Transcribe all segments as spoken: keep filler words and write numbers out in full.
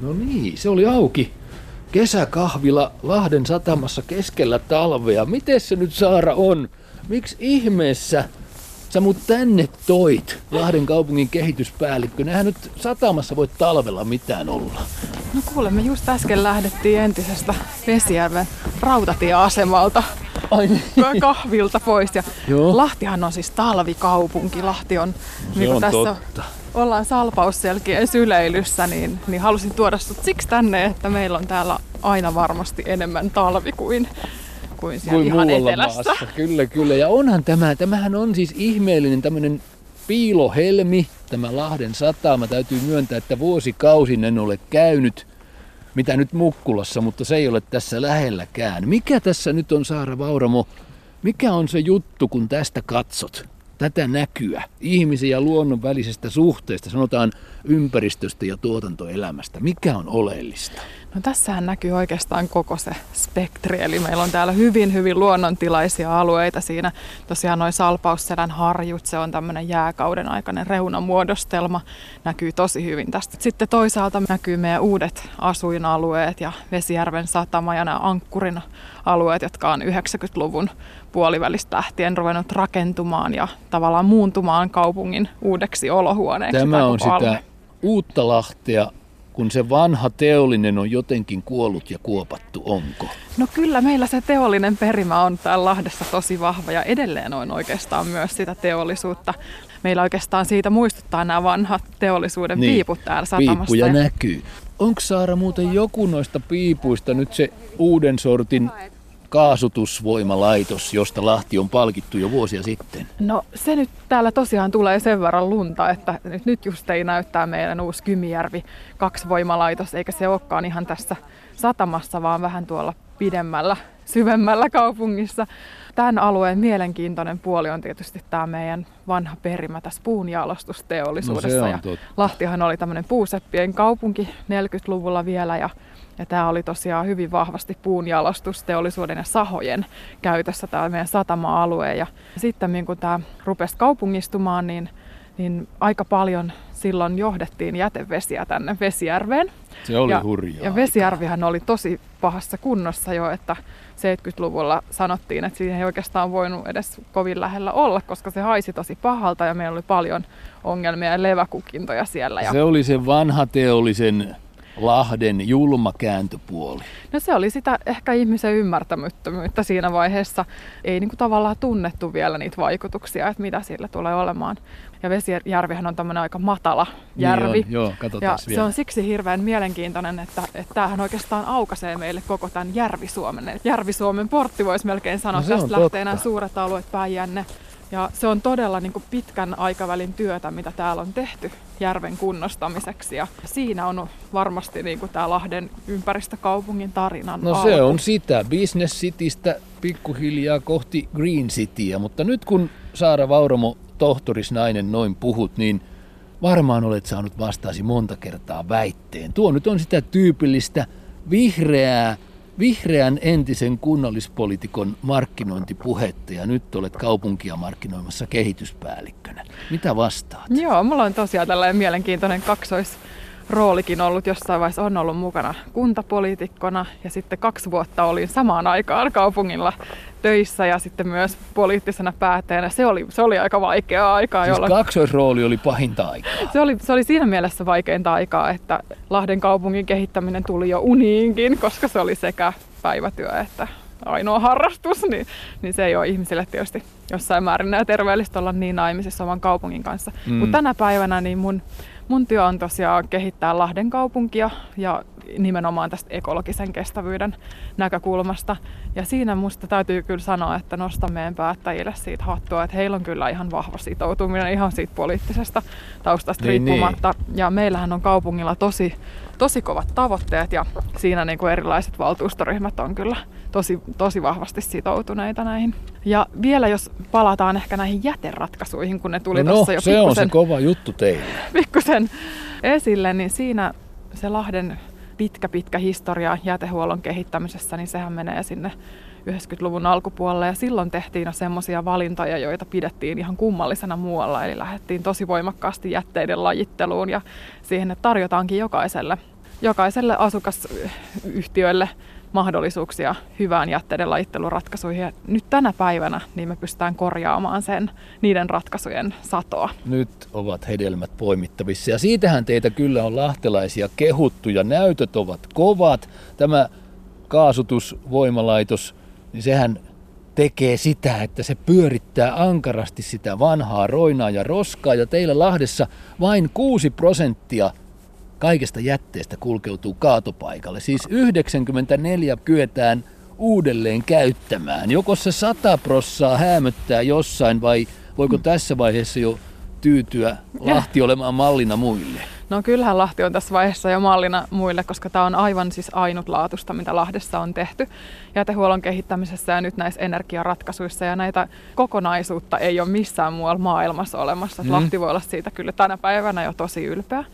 No niin, se oli auki. Kesäkahvila Lahden satamassa keskellä talvea. Mites se nyt, Saara, on? Miksi ihmeessä sä mut tänne toit? Lahden kaupungin kehityspäällikkö. Nähän nyt satamassa voi talvella mitään olla. No kuule, me just äsken lähdettiin entisestä Vesijärven rautatieasemalta. Ai niin. Kahvilta pois. Ja Lahtihan on siis talvikaupunki. Lahti on, se niin on tässä totta. Ollaan Salpausselkien syleilyssä, niin, niin halusin tuoda sut siksi tänne, että meillä on täällä aina varmasti enemmän talvi kuin, kuin siellä kuin ihan etelässä. Maassa. Kyllä, kyllä. Ja onhan tämä, tämähän on siis ihmeellinen tämmöinen piilohelmi, tämä Lahden satama. Täytyy myöntää, että vuosikausin en ole käynyt, mitä nyt Mukkulassa, mutta se ei ole tässä lähelläkään. Mikä tässä nyt on, Saara Vauramo, mikä on se juttu, kun tästä katsot? Tätä näkyä ihmisen ja luonnon välisestä suhteesta, sanotaan ympäristöstä ja tuotantoelämästä. Mikä on oleellista? No tässähän näkyy oikeastaan koko se spektri, eli meillä on täällä hyvin, hyvin luonnontilaisia alueita. Siinä tosiaan noin Salpausselän harjut, se on tämmöinen jääkauden aikainen reunamuodostelma, näkyy tosi hyvin tästä. Sitten toisaalta näkyy meidän uudet asuinalueet ja Vesijärven satama ja nämä Ankkurin alueet, jotka on yhdeksänkymmentäluvun puolivälistä lähtien ruvennut rakentumaan ja tavallaan muuntumaan kaupungin uudeksi olohuoneeksi. Tämä on sitä alue. Uutta Lahtea, kun se vanha teollinen on jotenkin kuollut ja kuopattu, onko? No kyllä, meillä se teollinen perimä on täällä Lahdessa tosi vahva ja edelleen on oikeastaan myös sitä teollisuutta. Meillä oikeastaan siitä muistuttaa nämä vanhat teollisuuden niin, piiput täällä satamassa. Piippuja näkyy. Onko, Saara, muuten joku noista piipuista nyt se uuden sortin kaasutusvoimalaitos, josta Lahti on palkittu jo vuosia sitten? No se nyt täällä tosiaan tulee sen verran lunta, että nyt, nyt just ei näyttää meidän uusi Kymijärvi kaksivoimalaitos, eikä se olekaan ihan tässä satamassa, vaan vähän tuolla pidemmällä, syvemmällä kaupungissa. Tämän alueen mielenkiintoinen puoli on tietysti tämä meidän vanha perimä tässä puunjalostusteollisuudessa. No, ja Lahtihan oli tämmöinen puuseppien kaupunki neljäkymmentäluvulla vielä ja Ja tämä oli tosiaan hyvin vahvasti puunjalostusteollisuuden ja sahojen käytössä tämä meidän satama-alue. Ja sitten kun tämä rupesi kaupungistumaan, niin, niin aika paljon silloin johdettiin jätevesiä tänne Vesijärveen. Se oli ja, hurjaa. Ja Vesijärvihän aika. Oli tosi pahassa kunnossa jo, että seitsemänkymmentäluvulla sanottiin, että siihen ei oikeastaan voinut edes kovin lähellä olla, koska se haisi tosi pahalta ja meillä oli paljon ongelmia ja leväkukintoja siellä. Ja se oli se vanha teollisen Lahden julma kääntöpuoli. No se oli sitä ehkä ihmisen ymmärtämättömyyttä siinä vaiheessa. Ei niinku tavallaan tunnettu vielä niitä vaikutuksia, että mitä sillä tulee olemaan. Ja Vesijärvihän on tämmöinen aika matala järvi. Niin on, joo, ja vielä. Se on siksi hirveän mielenkiintoinen, että, että tämähän oikeastaan aukaisee meille koko tämän Järvi-Suomen. Järvi-Suomen portti voisi melkein sanoa, no, tästä lähtee nämä suuret alueet, Päijänne. Ja se on todella niin kuin pitkän aikavälin työtä, mitä täällä on tehty järven kunnostamiseksi. Ja siinä on varmasti niin kuin tämä Lahden ympäristökaupungin tarinan No alku. Se on sitä. Business Citystä pikkuhiljaa kohti Green Cityä. Mutta nyt kun, Saara Vauramo, tohtorisnainen, noin puhut, niin varmaan olet saanut vastaasi monta kertaa väitteen. Tuo nyt on sitä tyypillistä vihreää. Vihreän entisen kunnallispoliitikon markkinointipuhetta ja nyt olet kaupunkia markkinoimassa kehityspäällikkönä. Mitä vastaat? Joo, mulla on tosiaan tällainen mielenkiintoinen kaksoisroolikin ollut. Jossain vaiheessa on ollut mukana kuntapoliitikkona ja sitten kaksi vuotta olin samaan aikaan kaupungilla töissä ja sitten myös poliittisena päättäjänä. Se oli, se oli aika vaikeaa aikaa. Siis jolloin kaksoisrooli oli pahinta aikaa. Se oli, se oli siinä mielessä vaikeinta aikaa, että Lahden kaupungin kehittäminen tuli jo uniinkin, koska se oli sekä päivätyö että ainoa harrastus. Niin, niin se ei ole ihmisille tietysti jossain määrin ja terveellistä olla niin naimisissa oman kaupungin kanssa. Mm. Mutta tänä päivänä niin mun, mun työ on tosiaan kehittää Lahden kaupunkia ja nimenomaan tästä ekologisen kestävyyden näkökulmasta. Ja siinä musta täytyy kyllä sanoa, että nostan meidän päättäjille siitä hattua, että heillä on kyllä ihan vahva sitoutuminen ihan siitä poliittisesta taustasta niin, riippumatta. Niin. Ja meillähän on kaupungilla tosi, tosi kovat tavoitteet ja siinä niin kuin erilaiset valtuustoryhmät on kyllä tosi, tosi vahvasti sitoutuneita näihin. Ja vielä jos palataan ehkä näihin jäteratkaisuihin, kun ne tuli no tuossa no, jo se on se kova juttu teille. Pikkusen esille, niin siinä se Lahden pitkä, pitkä historia jätehuollon kehittämisessä, niin sehän menee sinne yhdeksänkymmentäluvun alkupuolelle. Ja silloin tehtiin jo semmoisia valintoja, joita pidettiin ihan kummallisena muualla. Eli lähdettiin tosi voimakkaasti jätteiden lajitteluun ja siihen, että tarjotaankin jokaiselle jokaiselle asukasyhtiölle mahdollisuuksia hyvään jätteiden lajitteluratkaisuihin. Ja nyt tänä päivänä niin me pystytään korjaamaan sen, niiden ratkaisujen satoa. Nyt ovat hedelmät poimittavissa ja siitähän teitä kyllä on lahtelaisia kehuttu ja näytöt ovat kovat. Tämä kaasutusvoimalaitos, niin sehän tekee sitä, että se pyörittää ankarasti sitä vanhaa roinaa ja roskaa ja teillä Lahdessa vain kuusi prosenttia kaikesta jätteestä kulkeutuu kaatopaikalle. Siis yhdeksänkymmentäneljä kyetään uudelleen käyttämään. Joko se sata prossaa häämöttää jossain vai voiko tässä vaiheessa jo tyytyä Lahti olemaan mallina muille? No kyllähän Lahti on tässä vaiheessa jo mallina muille, koska tämä on aivan siis ainutlaatuista, mitä Lahdessa on tehty jätehuollon kehittämisessä ja nyt näissä energiaratkaisuissa. Ja näitä kokonaisuutta ei ole missään muualla maailmassa olemassa. Mm. Lahti voi olla siitä kyllä tänä päivänä jo tosi ylpeä.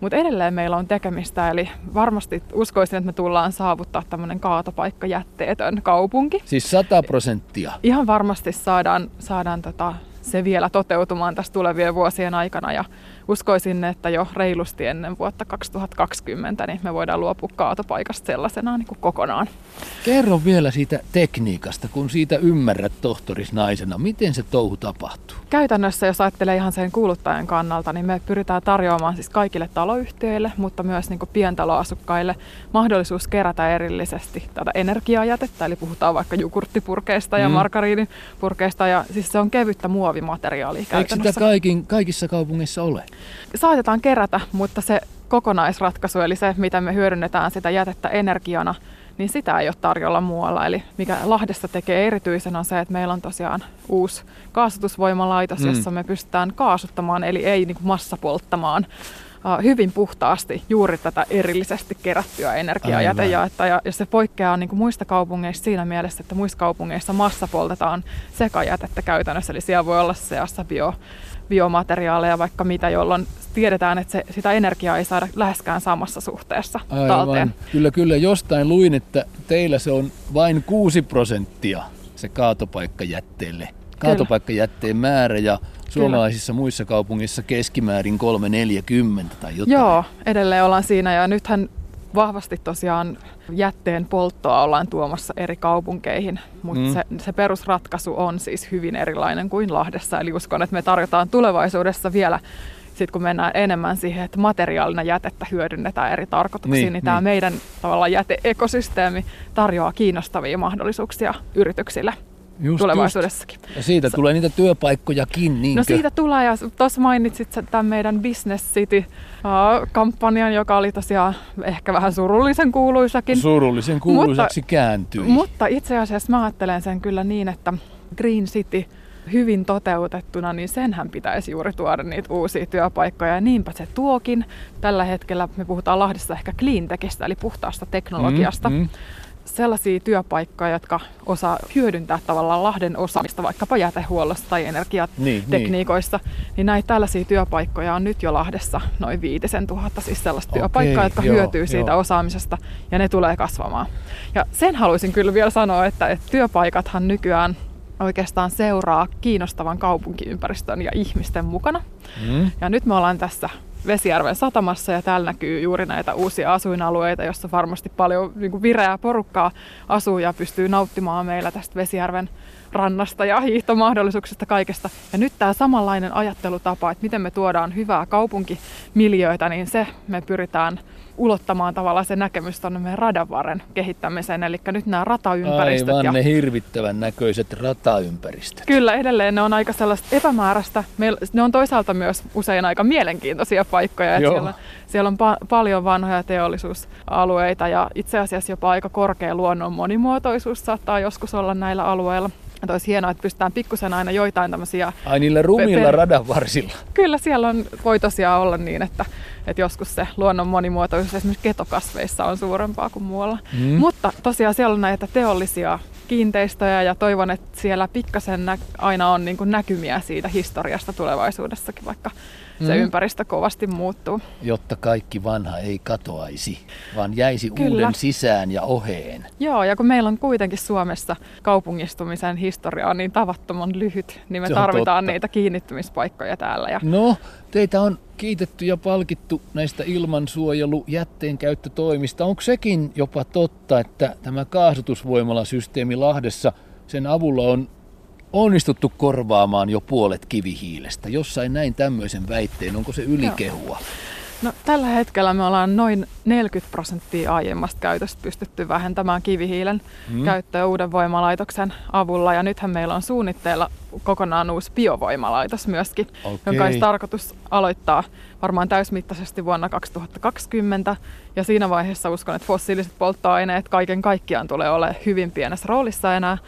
Mutta edelleen meillä on tekemistä, eli varmasti uskoisin, että me tullaan saavuttaa tämmöinen kaatopaikkajätteetön kaupunki. Siis sata prosenttia? Ihan varmasti saadaan, saadaan tota, se vielä toteutumaan tässä tulevien vuosien aikana. Ja uskoisin, että jo reilusti ennen vuotta kaksituhattakaksikymmentä niin me voidaan luopua kaatopaikasta sellaisenaan niin kuin kokonaan. Kerro vielä siitä tekniikasta, kun siitä ymmärrät tohtorisnaisena. Miten se touhu tapahtuu? Käytännössä, jos ajattelee ihan sen kuluttajan kannalta, niin me pyritään tarjoamaan siis kaikille taloyhtiöille, mutta myös niin kuin pientaloasukkaille mahdollisuus kerätä erillisesti tätä energiajätettä. Eli puhutaan vaikka jogurttipurkeista ja mm. margariinipurkeista. Ja siis se on kevyttä muovimateriaalia käytännössä. Eikö sitä kaikin, kaikissa kaupungeissa ole? Saatetaan kerätä, mutta se kokonaisratkaisu, eli se, mitä me hyödynnetään sitä jätettä energiana, niin sitä ei ole tarjolla muualla. Eli mikä Lahdessa tekee erityisen on se, että meillä on tosiaan uusi kaasutusvoimalaitos, mm. jossa me pystytään kaasuttamaan, eli ei niin kuin massapolttamaan hyvin puhtaasti juuri tätä erillisesti kerättyä energiajätejaetta. Ja se poikkeaa niin kuin muista kaupungeista siinä mielessä, että muissa kaupungeissa massapoltetaan sekajätettä käytännössä, eli siellä voi olla seassa bio. biomateriaaleja vaikka mitä, jolloin tiedetään, että se, sitä energiaa ei saada läheskään samassa suhteessa aivan talteen. Kyllä, kyllä. Jostain luin, että teillä se on vain kuusi prosenttia se kaatopaikkajätteelle. Kaatopaikkajätteen määrä ja suomalaisissa kyllä. muissa kaupungissa keskimäärin kolme neljäkymmentä tai jotain. Joo, edelleen ollaan siinä ja nythän vahvasti tosiaan jätteen polttoa ollaan tuomassa eri kaupunkeihin, mutta mm. se, se perusratkaisu on siis hyvin erilainen kuin Lahdessa. Eli uskon, että me tarjotaan tulevaisuudessa vielä, sit kun mennään enemmän siihen, että materiaalina jätettä hyödynnetään eri tarkoituksiin, niin, niin tämä niin. meidän tavallaan jäteekosysteemi tarjoaa kiinnostavia mahdollisuuksia yrityksille. Just, tulevaisuudessakin. Just. Ja siitä S- tulee niitä työpaikkojakin, niinkö? No siitä tulee, ja tuossa mainitsit tämän meidän Business City-kampanjan, joka oli tosiaan ehkä vähän surullisen kuuluisakin. Surullisen kuuluisaksi mutta, kääntyi. Mutta itse asiassa mä ajattelen sen kyllä niin, että Green City hyvin toteutettuna, niin senhän pitäisi juuri tuoda niitä uusia työpaikkoja, ja niinpä se tuokin. Tällä hetkellä me puhutaan Lahdessa ehkä cleantechistä, eli puhtaasta teknologiasta. Mm, mm. Sellaisia työpaikkoja, jotka osaa hyödyntää tavallaan Lahden osaamista vaikkapa jätehuollossa tai energiatekniikoissa, niin, niin. niin näitä tällaisia työpaikkoja on nyt jo Lahdessa noin viitisen tuhatta, siis sellaista okay, työpaikkaa, jotka joo, hyötyy siitä joo. osaamisesta ja ne tulee kasvamaan. Ja sen haluaisin kyllä vielä sanoa, että, että työpaikathan nykyään oikeastaan seuraa kiinnostavan kaupunkiympäristön ja ihmisten mukana. Mm. Ja nyt me ollaan tässä Vesijärven satamassa ja täällä näkyy juuri näitä uusia asuinalueita, jossa varmasti paljon niin vireää porukkaa asuu ja pystyy nauttimaan meillä tästä Vesijärven rannasta ja hiihtomahdollisuuksista kaikesta. Ja nyt tämä samanlainen ajattelutapa, että miten me tuodaan hyvää kaupunkimiljöitä, niin se me pyritään ulottamaan tavallaan se näkemys tuonne meidän radanvarren kehittämiseen. Eli nyt nämä rataympäristöt. Aivan ja ne hirvittävän näköiset rataympäristöt. Kyllä, edelleen ne on aika sellaista epämääräistä. Meillä, ne on toisaalta myös usein aika mielenkiintoisia paikkoja. Että siellä, siellä on pa- paljon vanhoja teollisuusalueita ja itse asiassa jopa aika korkea luonnon monimuotoisuus saattaa joskus olla näillä alueilla. Että olisi hienoa, että pystytään pikkusen aina joitain tämmöisiä. Ai niillä rumilla pe- radanvarsilla. Kyllä, siellä on, voi tosiaan olla niin, että, että joskus se luonnon monimuotoisuus esimerkiksi ketokasveissa on suurempaa kuin muualla. Mm. Mutta tosiaan siellä on näitä teollisia kiinteistöjä ja toivon, että siellä pikkasen nä- aina on niin kuin näkymiä siitä historiasta tulevaisuudessakin, vaikka se mm. ympäristö kovasti muuttuu. Jotta kaikki vanha ei katoaisi, vaan jäisi Kyllä. uuden sisään ja oheen. Joo, ja kun meillä on kuitenkin Suomessa kaupungistumisen historia niin tavattoman lyhyt, niin me tarvitaan totta. niitä kiinnittymispaikkoja täällä. Ja... No, teitä on kiitetty ja palkittu näistä ilmansuojelu-jätteenkäyttötoimista. Onko sekin jopa totta, että tämä kaasutusvoimalasysteemi Lahdessa, sen avulla on onnistuttu korvaamaan jo puolet kivihiilestä? Jossain näin tämmöisen väitteen, onko se ylikehua? No, tällä hetkellä me ollaan noin neljäkymmentä prosenttia aiemmasta käytöstä pystytty vähentämään kivihiilen hmm. käyttöä uuden voimalaitoksen avulla. Ja nythän meillä on suunnitteilla kokonaan uusi biovoimalaitos myöskin, okay. jonka olisi tarkoitus aloittaa varmaan täysmittaisesti vuonna kaksituhattakaksikymmentä. Ja siinä vaiheessa uskon, että fossiiliset polttoaineet kaiken kaikkiaan tulee olemaan hyvin pienessä roolissa enää.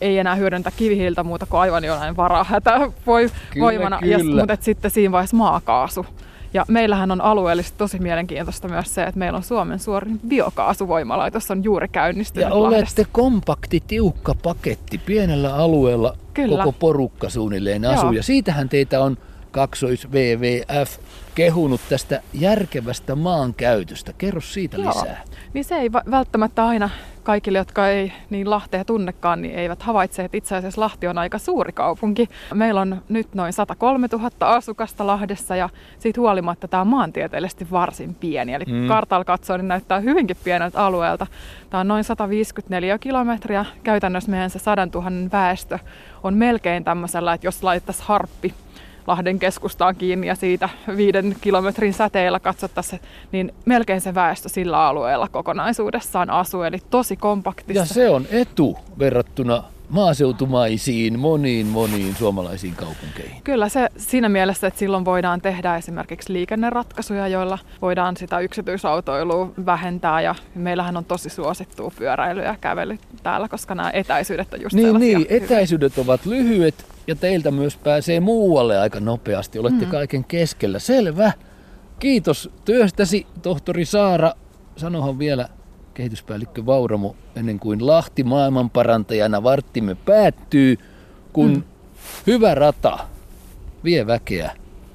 Ei enää hyödyntä kivihiiltä muuta kuin aivan jonain varahätä voi kyllä, voimana, kyllä. Ja, mutta sitten siinä vaiheessa maakaasu. Ja meillähän on alueellisesti tosi mielenkiintoista myös se, että meillä on Suomen suorin biokaasuvoimalaitos on juuri käynnistynyt. Ja olette Lahdessa. Kompakti, tiukka paketti. Pienellä alueella Kyllä. koko porukka suunnilleen Joo. asuu. Ja siitähän teitä on kaksois W W F kehunut tästä järkevästä maankäytöstä. Kerro siitä Joo. lisää. Niin se ei välttämättä aina kaikille, jotka ei niin Lahtea tunnekaan, niin eivät havaitse, että itse asiassa Lahti on aika suuri kaupunki. Meillä on nyt noin satakolmetuhatta asukasta Lahdessa ja siitä huolimatta tämä on maantieteellisesti varsin pieni. Eli mm. kartalla katsoo, niin näyttää hyvinkin pieneltä alueelta. Tämä on noin sataviisikymmentäneljä kilometriä. Käytännössä meidän se sadantuhannen väestö on melkein tämmöisellä, että jos laittaisi harppi Lahden keskustaan kiinni ja siitä viiden kilometrin säteellä katsottaisiin, niin melkein se väestö sillä alueella kokonaisuudessaan asuu, eli tosi kompaktista. Ja se on etu verrattuna maaseutumaisiin, moniin, moniin suomalaisiin kaupunkeihin. Kyllä se siinä mielessä, että silloin voidaan tehdä esimerkiksi liikenneratkaisuja, joilla voidaan sitä yksityisautoilua vähentää. Ja meillähän on tosi suosittua pyöräilyä ja kävely täällä, koska nämä etäisyydet on just niin, sellaisia. Niin, etäisyydet hyvin. Ovat lyhyet ja teiltä myös pääsee muualle aika nopeasti. Olette mm-hmm. kaiken keskellä. Selvä. Kiitos työstäsi, tohtori Saara. Sanohan vielä kehityspäällikkö Vauramo, ennen kuin Lahti maailmanparantajana varttimme päättyy, kun mm. hyvä rata vie väkeä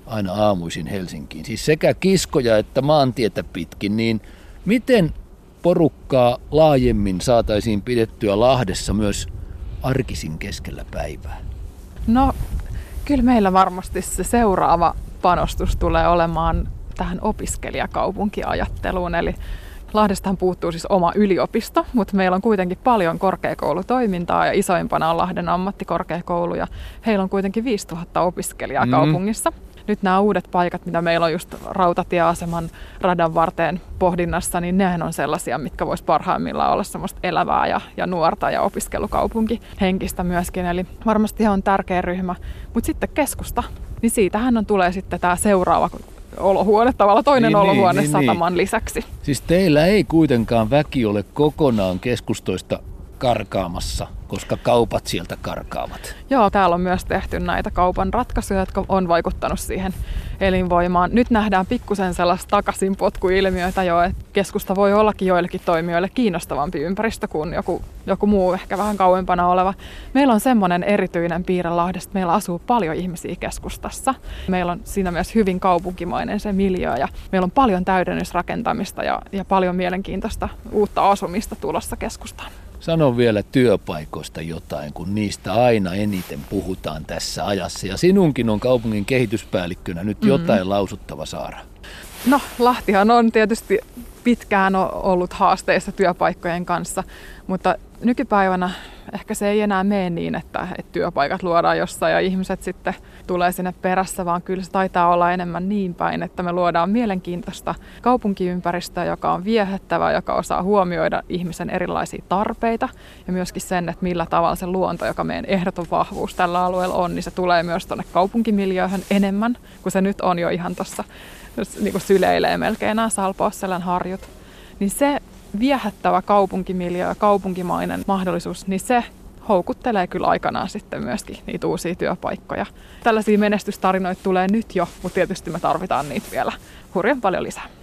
aina aamuisin Helsinkiin, siis sekä kiskoja että maantietä pitkin, niin miten porukkaa laajemmin saataisiin pidettyä Lahdessa myös arkisin keskellä päivää? No, kyllä meillä varmasti se seuraava panostus tulee olemaan tähän opiskelijakaupunkiajatteluun, eli Lahdestahan puuttuu siis oma yliopisto, mutta meillä on kuitenkin paljon korkeakoulutoimintaa ja isoimpana on Lahden ammattikorkeakoulu ja heillä on kuitenkin viisituhatta opiskelijaa mm. kaupungissa. Nyt nämä uudet paikat, mitä meillä on just rautatieaseman radan varteen pohdinnassa, niin nehän on sellaisia, mitkä vois parhaimmillaan olla semmoista elävää ja, ja nuorta ja opiskelukaupunkihenkistä myöskin. Eli varmasti on tärkeä ryhmä. Mutta sitten keskusta, niin siitähän on, tulee sitten tämä seuraava olohuone, tavallaan toinen niin, olohuone niin, sataman niin. lisäksi. Siis teillä ei kuitenkaan väki ole kokonaan keskustoista karkaamassa, koska kaupat sieltä karkaavat. Joo, täällä on myös tehty näitä kaupan ratkaisuja, jotka on vaikuttanut siihen elinvoimaan. Nyt nähdään pikkusen sellaista takaisinpotkuilmiötä jo, että keskusta voi ollakin joillekin toimijoille kiinnostavampi ympäristö kuin joku, joku muu, ehkä vähän kauempana oleva. Meillä on semmoinen erityinen piirre Lahdesta, että meillä asuu paljon ihmisiä keskustassa. Meillä on siinä myös hyvin kaupunkimainen se miljöö ja meillä on paljon täydennysrakentamista ja, ja paljon mielenkiintoista uutta asumista tulossa keskustaan. Sano vielä työpaikoista jotain, kun niistä aina eniten puhutaan tässä ajassa. Ja sinunkin on kaupungin kehityspäällikkönä nyt jotain mm-hmm. lausuttava, Saara. No, Lahtihan on tietysti pitkään ollut haasteissa työpaikkojen kanssa, mutta nykypäivänä ehkä se ei enää mene niin, että, että työpaikat luodaan jossain ja ihmiset sitten tulee sinne perässä, vaan kyllä se taitaa olla enemmän niin päin, että me luodaan mielenkiintoista kaupunkiympäristöä, joka on viehättävä, joka osaa huomioida ihmisen erilaisia tarpeita ja myöskin sen, että millä tavalla se luonto, joka meidän ehdoton vahvuus tällä alueella on, niin se tulee myös tuonne kaupunkimiljööhön enemmän, kun se nyt on jo ihan tuossa, niin kuin syleilee melkein nämä Salpausselän harjut, niin se viehättävä kaupunkimiljö ja kaupunkimainen mahdollisuus, niin se houkuttelee kyllä aikanaan sitten myöskin niitä uusia työpaikkoja. Tällaisia menestystarinoita tulee nyt jo, mutta tietysti me tarvitaan niitä vielä hurjan paljon lisää.